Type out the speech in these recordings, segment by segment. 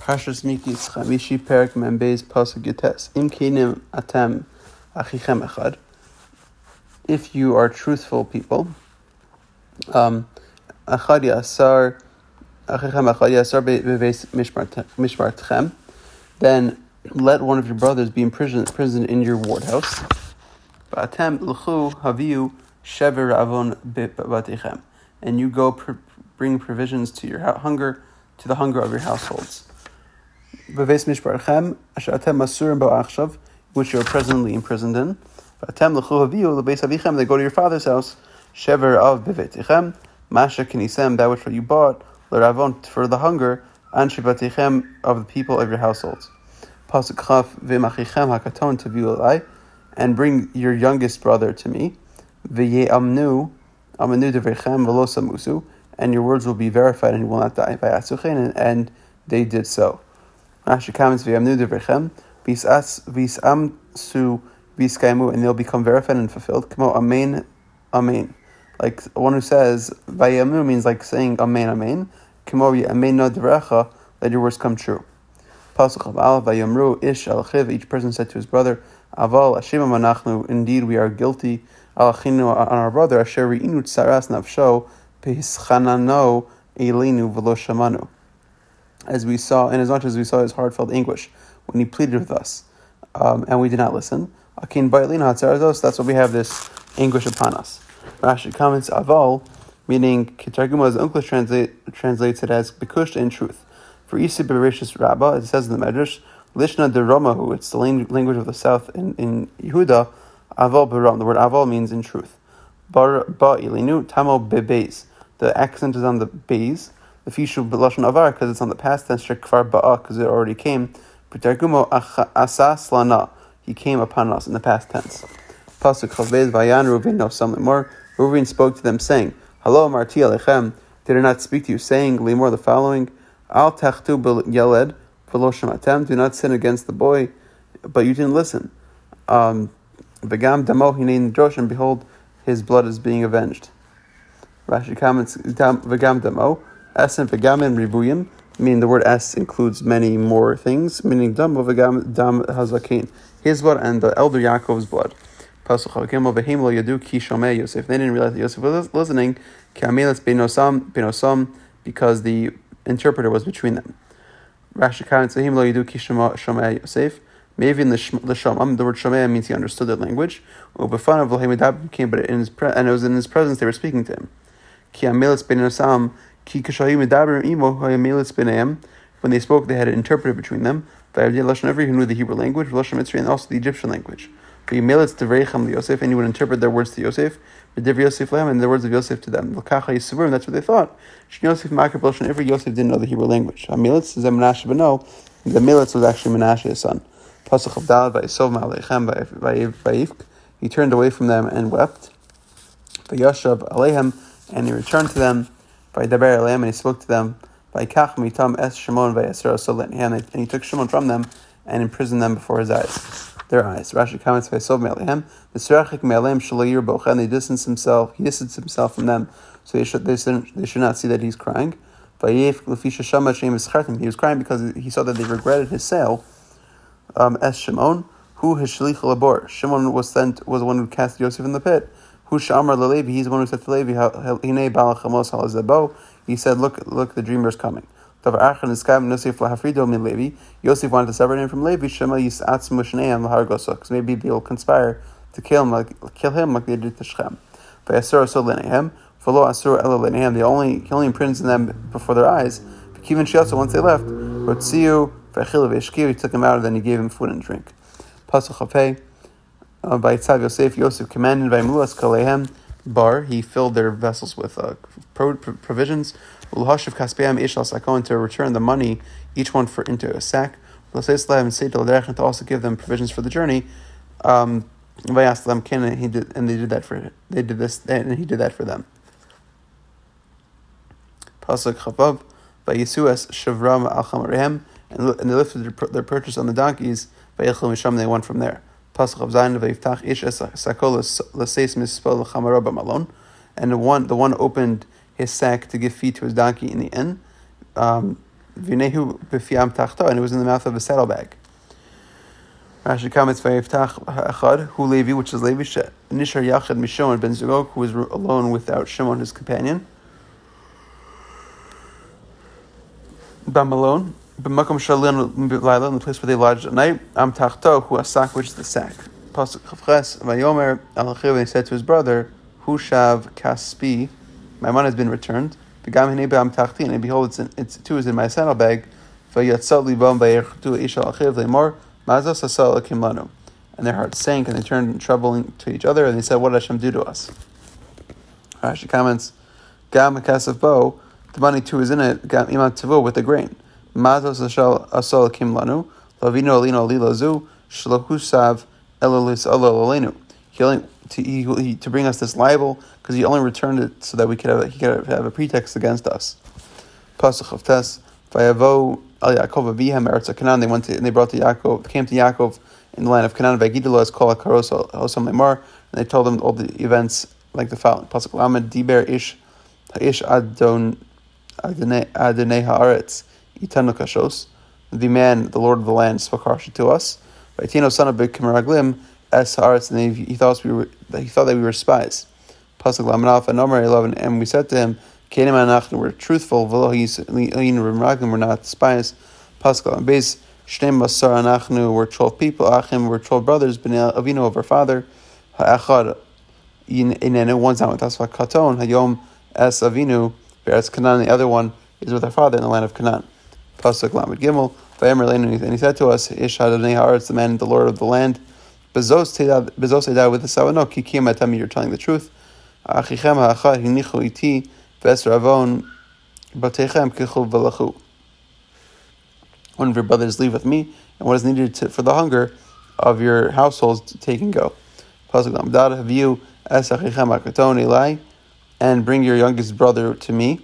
Parshas Mikis, Chamishi, Perek, Membeis, Pasuk Yutes. Im Kenim Atem Achichem Echad. If you are truthful people, Achad Yasar Achichem Echad Yasar Bebeis Mishmartchem. Then let one of your brothers be imprisoned in your ward house. Atem L'chu Haviu Shever Avon Batichem. And you go bring provisions to your hunger, to the hunger of your households. Beveis mishparchem asher atem masurim ba'achshav, which you are presently imprisoned in. Atem l'chu haviu lebeis avichem, they go to your father's house. Shever av beveitichem masha kenisem, that which you bought l'ravon, for the hunger, anshe batichem, of the people of your households. Pasuk chaf v'machichem hakaton taviu elai, and bring your youngest brother to me. V'ye'amnu amenu devreichem v'lo samusu, and your words will be verified and you will not die. And they did so. Rashi comments, Vayamru devrechem, vis'amsu viskaimu, and they'll become verified and fulfilled. Kemo amen, amen. Like one who says, Vayamru means like saying amen, amen. Kemo ya'amena derecha, let your words come true. Pasukhabal, Vayamru, Isha Alhiv, each person said to his brother, Aval, Ashimachnu, indeed we are guilty, Al Kino, on our brother, Asheri Inut Saras Nav, Pishana elinu v'lo shamanu, as we saw, and as much as we saw his heartfelt anguish when he pleaded with us, and we did not listen. Akin ba ilinu hatzarazos. That's why we have this anguish upon us. Rashi comments, aval, meaning Kitaguma's uncle translates it as bekush, in truth. For Issi Berishis Rabba, it says in the Medrash, Lishna de deromahu. It's the language of the south in Yehuda. Avol beram. The word avol means in truth. Bar ba ilinu tamo bebeis. The accent is on the beis. The future lashon avar, because it's on the past tense. Shekvar ba'a, because it already came. Kitaguma asas lana. He came upon us in the past tense. Pasuk chavez vayan Ruvin. No, something more. Ruvin spoke to them, saying, "Hello, marti alechem. Did I not speak to you, saying, limor the following? Al tachtu yaled v'lo shematem. Do not sin against the boy, but you didn't listen. V'gam damo hinein droshin. Behold, his blood is being avenged." Rashi comments, V'gam damo, es and v'gam in ribuyim, meaning the word es includes many more things, meaning damo v'gam dam hazakin, his blood and the elder Yaakov's blood. Pasuk Kemo amen lo yadu ki Shomea Yosef, they didn't realize that Yosef was listening, ki amelas benosam, because the interpreter was between them. Rashi comments, V'him lo yadu ki Shomea Yosef, maybe in the Shomam, the word Shomea means he understood their language. Ubefan of Lahimidab came, but it was in his presence they were speaking to him. When they spoke, they had an interpreter between them. Every who knew the Hebrew language, and also the Egyptian language. And he would interpret their words to Yosef, and the words of Yosef to them. That's what they thought. Every Yosef didn't know the Hebrew language. Militz is a Menashe b'no. The Militz was actually Menashe, his son. He turned away from them and wept. And he returned to them. And he spoke to them. And he took Shimon from them and imprisoned them before his eyes. Their eyes. Rashi comments, and he distanced himself from them, so they should not see that he's crying. He was crying because he saw that they regretted his sale. Es Shimon, who his shlich labor. Shimon was the one who cast Yosef in the pit. Who shamar Levi, he's the one who said to Levi, "Hine balachamos halazebo." He said, "Look, the dreamer is coming." Yosef wanted to separate him from Levi. Shema yisatz mushneim lahargosuk. Because maybe they will conspire to kill him like they did to Shechem. Vayasur asur lenehem, v'lo asur ela lenehem. He only imprints in them before their eyes. Even she also, once they left, Rotziu. He took him out, and then he gave him food and drink. Pasukhabal, by Tzav Yosef, Yosef commanded by Mulas Kalehem Bar, he filled their vessels with provisions. Ulahshiv Kaspeam Ishal Sakon, to return the money each one into a sack. Ulaseslav, to also give them provisions for the journey. Vayamru Canaan, and he did that for them. Pasukhabal, by Yisuas Shavram Al Chamarhem, and they lifted their purchase on the donkeys. They went from there. And the one opened his sack to give feed to his donkey in the inn. V'nehu b'fiam tachto, and it was in the mouth of a saddlebag. Rashi comments, Vayiftach Echad, who Levi, which is Levi, Nishar Yachad Mishon ben Zerog, who was alone without Shimon, his companion. Bamalon, B'makom Shalin Laila, in the place where they lodged at night. Am Tachto, who Asak, which is the sack. Pasukhabal, Vayomer Al Kino, and he said to his brother, Hushav Kaspi, my money has been returned. And behold, it's too is in my saddlebag. And their hearts sank, and they turned in trouble to each other, and they said, "What did Hashem do to us?" Rashi comments, the money too is in it, with the grain. To bring us this libel, because he only returned it so that he could have a pretext against us. Pasuk of Tes, Vayavo al Yaakov aviham eretz Canaan. They went to, and they brought to Yaakov, came to Yaakov in the land of Canaan. Vayigidelo es kol hakaros osam lemar, and they told them all the events like the following. Pasuk lamed diber ish adonai haaretz itanu kashos. The man, the Lord of the land, spoke harshly to us. Vaytino son of b'kemeraglim es haaretz, and he thought that we were spies. Pasuk lamanaf anomer 11, and we said to him, Canaan anachnu, we're truthful. V'lo ha'in remragim, we're not spies. Pasuk lamebeis shnei masar anachnu, we're 12 people. Achim, we're 12 brothers. Bnei avinu, of our father. Ha'achad inenu, one's not with us. Ha'katon hayom es avinu be'eretz Canaan, the other one is with our father in the land of Canaan. Pasuk lamed gimel v'yamru leinu, and he said to us, Ish adonai haaretz, the man, the Lord of the land. Bezos teda with the savano kikim atami, you're telling the truth. Achichem ha'achad hinichu iti v'esravon batechem kichu v'lachu. One of your brothers leave with me, and what is needed for the hunger of your households to take and go. Pasuk lamdad haviu es achichem hakaton elai, and bring your youngest brother to me.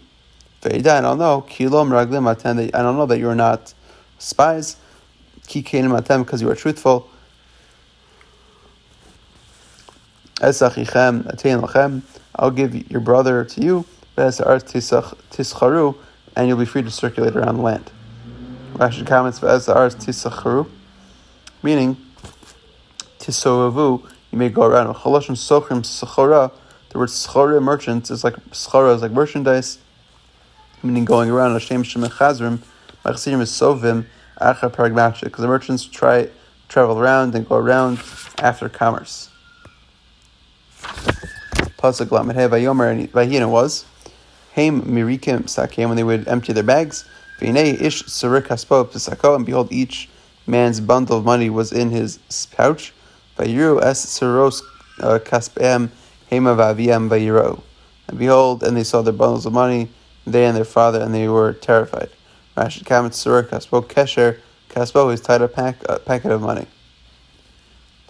Ve'ida, and I'll know ki lo meraglim atem, and I'll know that you are not spies. Ki kenim atem, because you are truthful. Esachichem atein lachem, I'll give your brother to you, and you'll be free to circulate around the land. Rashi comments, meaning, tisovavu, you may go around. The word schora, merchants, is like schora, is like merchandise, meaning going around. Hashem shemechazrim, machzirim is sovim, achar pragmatic, because the merchants travel around and go around after commerce. Pasuk lamed hey vayomer, and vayina was heim mirikim sakim, when they would empty their bags. V'inei ish serik haspo p'sako, and behold, each man's bundle of money was in his pouch. Vayiru es seros kaspeam heima v'aviyam vayiro, and behold, and they saw their bundles of money, they and their father, and they were terrified. Rashi comments, serik haspo kesher kaspo, is tied a packet of money.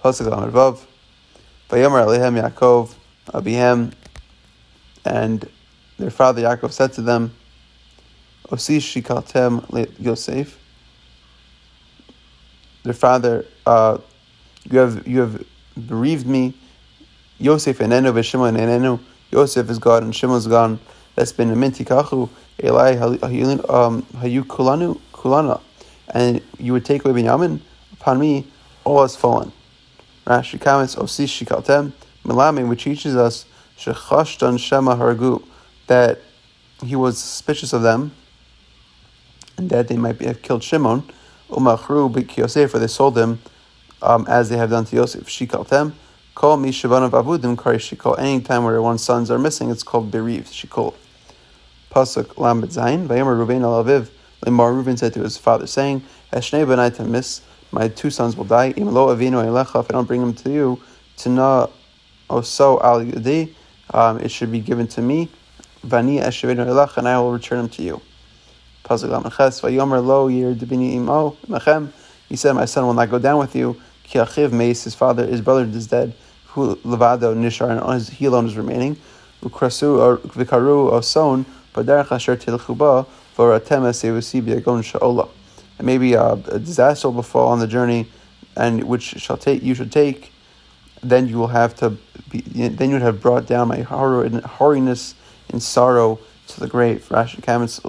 Pasuk lamed vav vayomer alehem Yaakov Abihem, and their father Yaakov said to them, Osi shikaltem le Yosef. Their father, you have bereaved me. Yosef enenu v'Shimon enenu. Yosef is gone and Shimon is gone. That's been a minti kachu elai hayu kulana, and you would take away Binyamin upon me. All has fallen. Rashi comments, Osi shikaltem, which teaches us that he was suspicious of them and that they might have killed Shimon. For they sold him as they have done to Yosef. Shikaltem, call me Shivanav Avudim Kari Shikol. Any time where one's sons are missing, it's called bereaved. Shikol. Pasuk Lamed Zayin. Vayamru Ruvin al Aviv. Lemar Ruvin said to his father, saying, Hashnei b'nai tamis, my two sons will die. Im lo avinu elecha, if I don't bring them to you, to na. Also, al yudi, it should be given to me. Vani eshivenu elach, and I will return him to you. Pasuk lameches vayomer lo yir debini imo machem. He said, my son will not go down with you. Ki achiv meis, his father, his brother is dead. Who levado nishar, and he alone is remaining. Ukrasu or vikaru oson baderech asher tilchuba v'oratem esevusi b'yagon sha'ola. And maybe a disaster will befall on the journey, and which shall take you should take. Then you will have to be, then you would have brought down my haughtiness and sorrow to the grave. Rashi comments,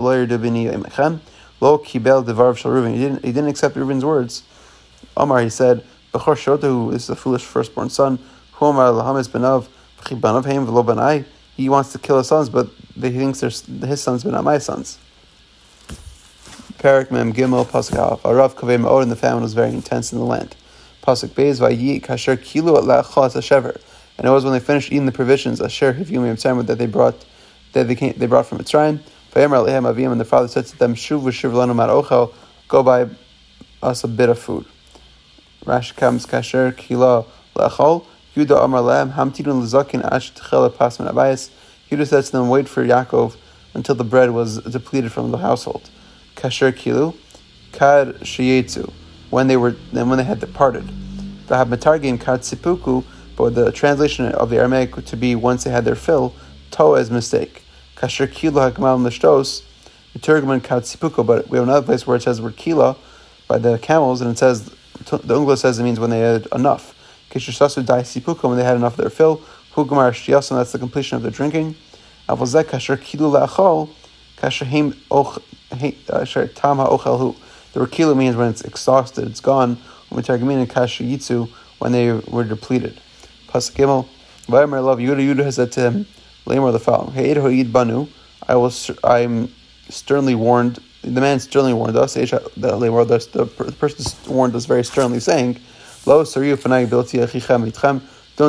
Lo kibel devar shel Reuven. He didn't accept Reuven's words. Omar, he said, Bechor Shotu is the foolish firstborn son. Hu Omar lahamis banav b'chi banav heim v'lo banai. He wants to kill his sons, but he thinks they're his sons, but not my sons. Parak mem gimel pasuk alef. Arav kovei me'od, and the famine was very intense in the land. Pasuk beis vayik kasher kilu at la'achas ashever. And it was when they finished eating the provisions asher hivyu mitzrayim that they brought from Mitzrayim. Vayamar leihem avim, and the father said to them, shuv v'shuv lanu ma'ochel, go buy us a bit of food. Rashi comes kasher kila la'achol. Yudah amar lehem hamtidun lezakin ash techel lepas min abayis. Yudah said to them, wait for Yaakov until the bread was depleted from the household. Kasher kilu, kad sheyetzu, when they had departed. V'hab metargim kad sipuku, but the translation of the Aramaic to be once they had their fill, to as mistake. Kasher kilu hagmal mishtos, metargim kad sipuku. But we have another place where it says word kila by the camels, and it says the Ungla says it means when they had enough. Kisher sasu dai sipuku, when they had enough of their fill. Hugamar shiyas, and that's the completion of their drinking. Avol kasher kilu la'achol. Kashahim och tam haochelhu. The word kilu means when it's exhausted, it's gone. Umitargimin and kashayitzu, when they were depleted. Pasukimel, Vayamar love Yudah has said to him, Lamar the following. He'ed ho'id banu. I'm sternly warned. The man sternly warned us. The person warned us very sternly, saying, Lo sariu panai bilti achichem itchem. I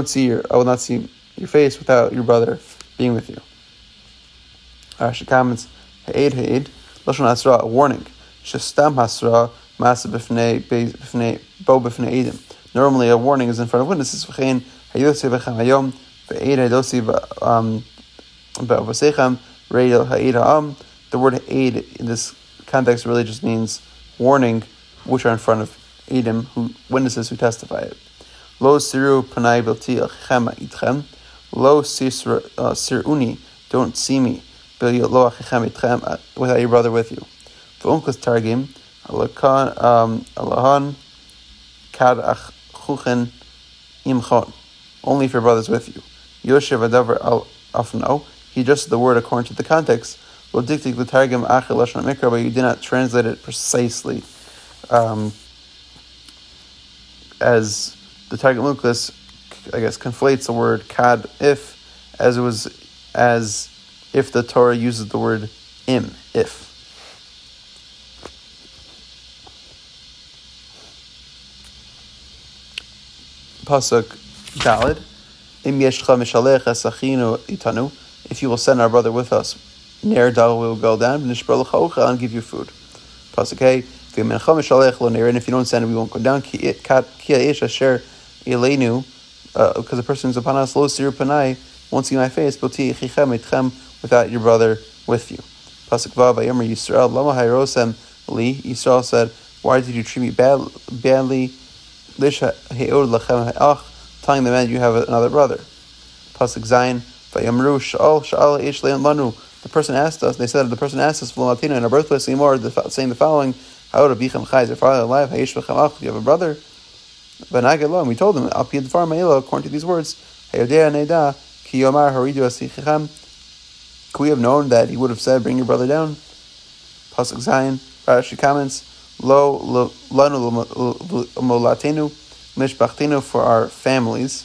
will not see your face without your brother being with you. Rashi comments, Ha'ed, Lashon Hasra, a warning. Shestam Hasra, Masa Bifnei, Bo Bifnei Edim. Normally, a warning is in front of witnesses. V'chein, Ha'yosei V'chem Hayom, V'ed Ha'yosei V'avosechem, Re'ed Ha'ed Ha'am. The word Ha'ed in this context really just means warning, which are in front of Edim, witnesses who testify it. Lo Siru Panai Bilti Achem Itchem, Lo Siruni, don't see me, without your brother with you. V'unklas targim alahan kad achuchen imchon. Only if your brother's with you. Yosef adavar al afno. He adjusted the word according to the context. Lo diktik l'targim achil lashon mikra, but you did not translate it precisely, as the targim unklas, I guess, conflates the word kad if as if the Torah uses the word im, if. Pasuk Daled, Im yeshcha mishalech esachinu itanu. If you will send our brother with us, ner dal we will go down, v'nishbar lecha ochel, and give you food. Pasuk Hey, v'yamencha mishalech lo ner, and if you don't send him, we won't go down, ki ha'ish asher eleinu, because the person who's upon us, lo siru panai, won't see my face, b'ti yichichem etchem, without your brother with you. Pasuk Vav, Vayamru Yisrael, Lama hayrosem li. Yisrael said, why did you treat me badly? Lish he'od lachem ha'ach, telling the man you have another brother. Pasuk Zayin, Vayamru sha'al ish le'en lanu. The person asked us, they said, the person asked us, Vlamatina, in our birthplace anymore, saying the following, Ha'od abichem chai, is your father alive? Ha'ish v'chem ach, do you have a brother? V'nagel, we told them, Al Pidvar Ma'ela, according to these words, Ha'yodea ne'da, ki yomar haridu asichichem. Could we have known that he would have said, bring your brother down? Pasuk Zayin, Rashi comments, Lo lanu molatenu, mishpachtenu, for our families.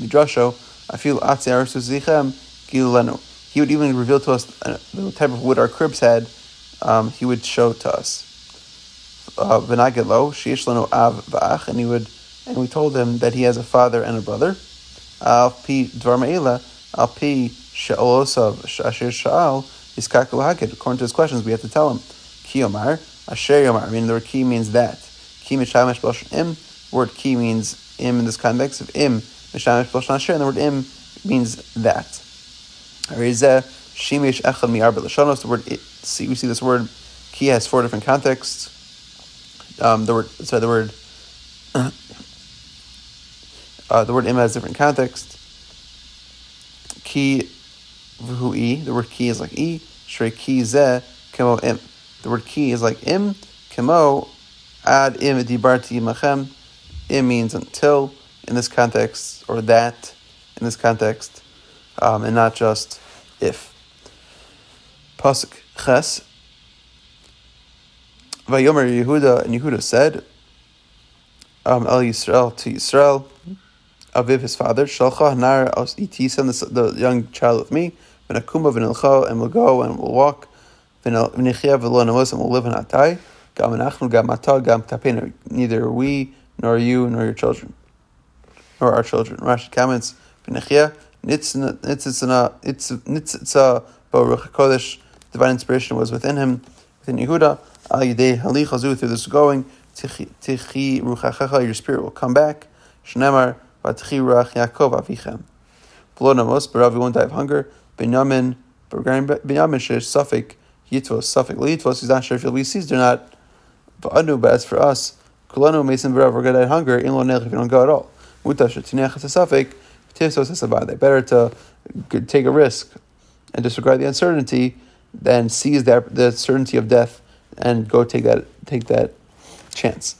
Midrasho, afil atze arsu zichem, gilu lanu. He would even reveal to us the type of wood our cribs had, he would show to us. V'nagelo, sheyesh lanu av v'ach, and we told him that he has a father and a brother. Al pi dvar ma'ela, al pi She'olosav Asher Sha'al is Kakul Hakid. According to his questions, we have to tell him. Ki Omar, Asher Yomar. I mean, the word ki means that. Ki Mishamish B'Lashon Im. The word ki means im in this context of im. Mishamish B'Lashon Asher. And the word im means that. Arizeh Shimish Echad Mi'ar B'Lashonos. The word it, we see this word ki has four different contexts. The word im has different contexts. Ki V'hu I, the word ki is like I. Shrei ki zeh, kemo im. The word ki is like im, kemo, ad im dibarti machem. Im means until, in this context, or that, in this context, and not just if. Pasuk ches, Vayomer Yehuda, and Yehuda said, El Yisrael to Yisrael, Aviv his father, Shalcha Hanar Al Iti, send the young child with me, V'nakumah V'nilcha, and we'll go and we'll walk, V'nichia V'lo Namos, and we'll live in Atai, Gam Anachnu, Gam Atah, Gam Tapein, neither we, nor you, nor your children, nor our children. Rashi comments, V'nichia, Nitzitza Baruch HaKodesh, divine inspiration was within him, within Yehuda, Al Yidei Halicha Zu, through this going, Tichi Ruchachacha, your spirit will come back, Shnemar, Vatichi Ruach Yaakov Avichem. Below Namos, Baravi won't die of hunger, Benyamin, Shesh Suffolk, Yitvos, Suffolk, Litvos, he's not sure if he'll be seized or not, Va'anu, but as for us, Kulanu, Mason, Barav, we're going to die of hunger, in lo nelch, if you don't go at all. Mutash, Tinech, Suffolk, Tivsos, Sabai, better to take a risk and disregard the uncertainty than seize the certainty of death and go take that chance.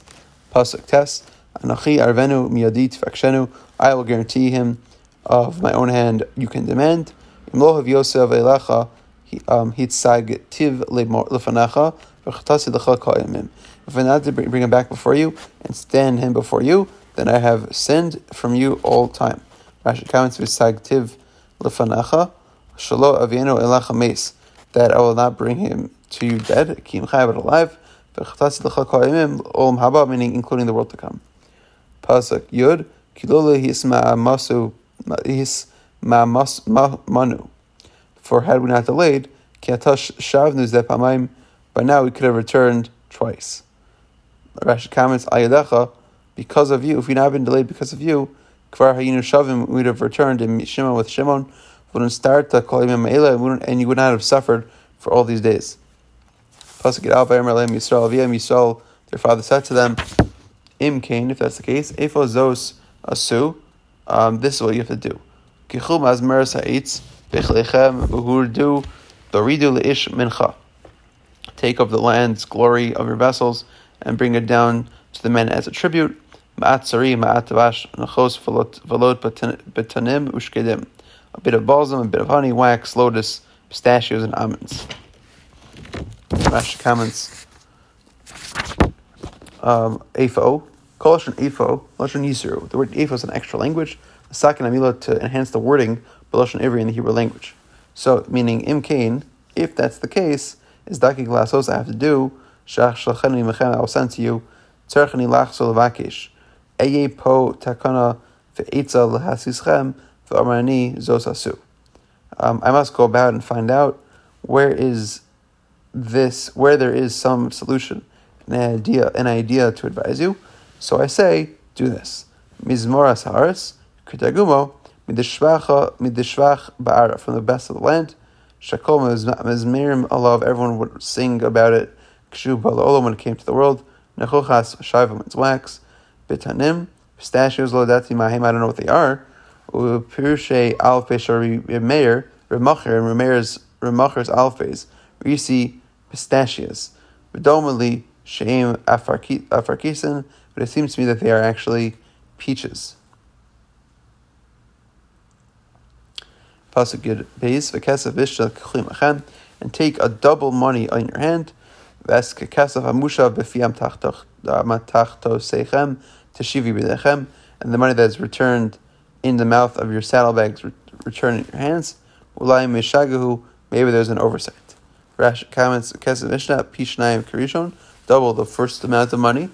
Pasuk test, Anachi Arvenu Miyadit Fakshenu, I will guarantee him of my own hand you can demand. Imlohav Yosef Elacha Hitsag Tiv Lefanacha V'Chatasi Lecha Ka'imim. If I not to bring him back before you and stand him before you, then I have sinned from you all time. Rashi comments V'Sag Tiv Lefanacha Shalo Avienu Elacha Meis, that I will not bring him to you dead, Kim Chai but alive, meaning including the world to come. Pasuk Yud Kilole Hisma Manu. For had we not delayed, by now we could have returned twice. Rashi comments Ayadacha, because of you, if we had not been delayed because of you, Kvar Hayinu Shavim, we would have returned in Shimon with Shimon, and you would not have suffered for all these days. Their father said to them, Im Kain, if that's the case, Efo Zos Asu, this is what you have to do. Kichum Azmeres Ha'itz, Bechlechem, Uhurdu, Doridu Leish Mincha. Take of the land's glory of your vessels and bring it down to the men as a tribute. Ma'at Sari, Ma'at Vash, Nachos, Valot, Betanim, Ushkedim. A bit of balsam, a bit of honey, wax, lotus, pistachios, and almonds. Rashi comments. Afo, Kol Lashon Afo, Lashon Yisro. The word Afo is an extra language. A sakin amila to enhance the wording, but Lashon Ivri in the Hebrew language. So, meaning Im Kain, if that's the case, is Daki Glasos, I have to do, Shach Shalchani Mechem, I will send to you, Tzarchani Lachso Levakish, Eye Po Takana Ve'etza Lehasischem, V'amarani Zosasu. I must go about and find out where there is some solution, an idea to advise you. So I say, do this. Mizmoras haaretz, Kitaguma, midishvach ba'ara, from the best of the land. Shakom mizmirim alav, everyone would sing about it. Kshu ba'olom, when it came to the world. Nechochas shivim, it's wax. Bitanim, pistachios, lodati mahim, I don't know what they are. Pirushe alfesh or remeir, remacher, and remacher's alfesh. Risi pistachios. Predominantly sheim afarkisen, but it seems to me that they are actually peaches. Pasuk Yud Beis, v'kesef bishta k'chim achan, and take a double money on your hand. V'es k'kesef hamushav b'fiam tachto seichem teshivi b'dechem, and the money that is returned in the mouth of your saddlebags return in your hands. Ulai mishagahu, maybe there's an oversight. Rashi comments, Kesef Mishnah, Pishnayim Kirishon, double the first amount of money.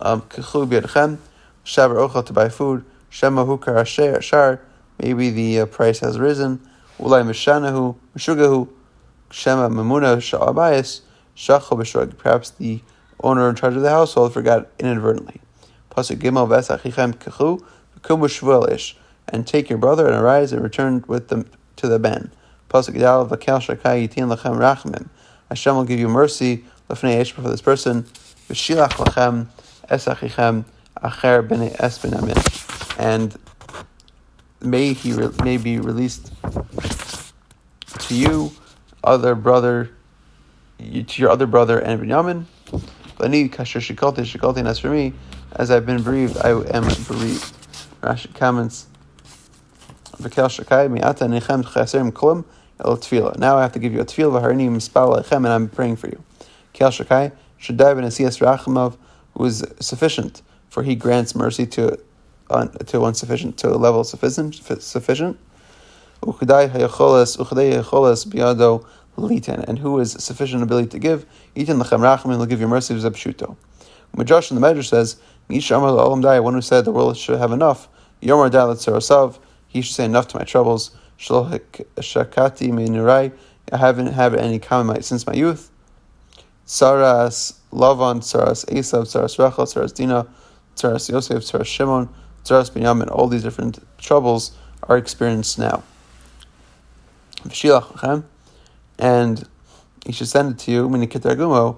Kechu B'yadchem, Shabar Ochel, to buy food. Shemahu Karashe Shar, maybe the price has risen. Ulai Mishanahu, Mishugahu, Shema Mamuna Sha'abayas, Shacho B'shug, perhaps the owner in charge of the household forgot inadvertently. Pasuk Gimel, Ves Achichem Kechu, Kum B'shvuel Ish, and take your brother and arise and return with them to the man. Pasuk Yidal V'kel Shakai Yitin Lachem Rachmim, Hashem will give you mercy Lefnei Eish, for this person V'shilach Lachem Esachichem Acher B'nei Es B'namin, and may be released to you to your other brother and B'namin. V'ani Kasher Shikalti, and as for me, as I've been bereaved, I am bereaved. Rashi comments V'kel Shakai Mi'ata Nechem Chaserim Kolum. Now I have to give you a tefillah, and I'm praying for you. Kel shakai, should die by Nesiyas Rachamav, who is sufficient, for he grants mercy to a level sufficient. Uchadei hayacholas biado litan, and who is sufficient ability to give, itan lechem rachman, will give you mercy to Zabshuto. Medrash in the Medrash says, Misha amar la'olam dai, one who said the world should have enough, yomar dalat sarasav, he should say enough to my troubles, shlohik shakati meinurai, I haven't had any common since my youth. Tsaras Lavan, Tsaras Esav, Tsaras Rachel, Tsaras Dina, Tsaras Yosef, Tsaras Shimon, Tsaras Binyamin, all these different troubles are experienced now. And he should send it to you, meaning Kitaguma,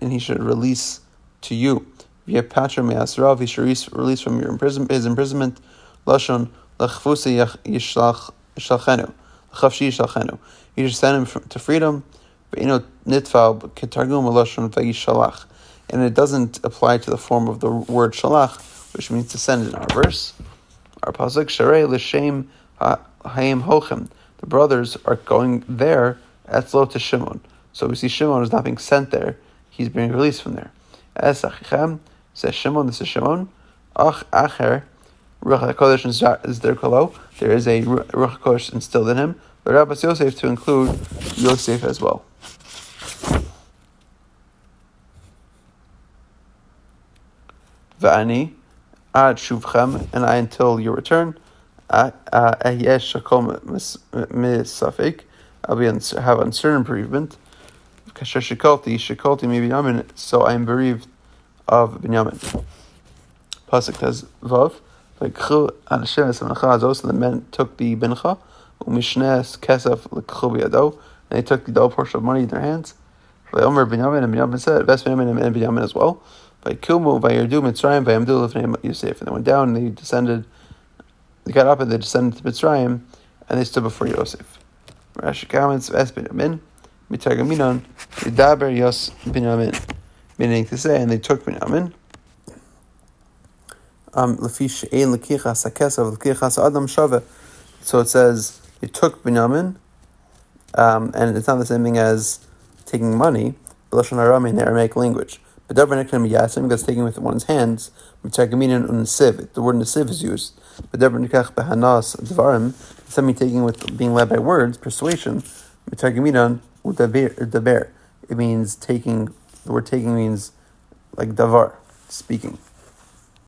and he should release to you. Via Patra Measrav, he should release from your imprisonment. Lashon, Lachfusi Yishlachenu. He should send him to freedom, and it doesn't apply to the form of the word shalach, which means to send in our verse. Our pasuk, the brothers are going there, etzlo to Shimon. So we see Shimon is not being sent there, he's being released from there. Says Shimon, this is Shimon. Ruach HaKodesh is their kolo. There is a Ruach HaKodesh instilled in him. But Rabbi Yosef to include Yosef as well. Va'ani ad shuvchem, and I until your return. Ahyesh shakom misafik, I'll have uncertain bereavement. Kasher shikolti mi binyamin, so I am bereaved of Binyamin. Pasuk says vav. Like the men took the bincha, umishnes kesef lekchubiado, and they took the double portion of money in their hands. Vayomer Binyamin, and Binyamin said, Ves Binyamin and Binyamin as well. Vaykumu vayerdu Mitzrayim vayamdu lifnei Yosef, and they went down and they descended. They got up and they descended to Mitzrayim, and they stood before Yosef. Rashi comments, Ves Binyamin mitargaminon yidaber Yos Binyamin, meaning to say, and they took Binyamin. So it says you took Binyamin, and it's not the same thing as taking money. Lashon hara in the Aramaic language, but that's taking with one's hands. The word nesiv is used. But it's something taking with being led by words, persuasion. It means taking. The word taking means like davar, speaking.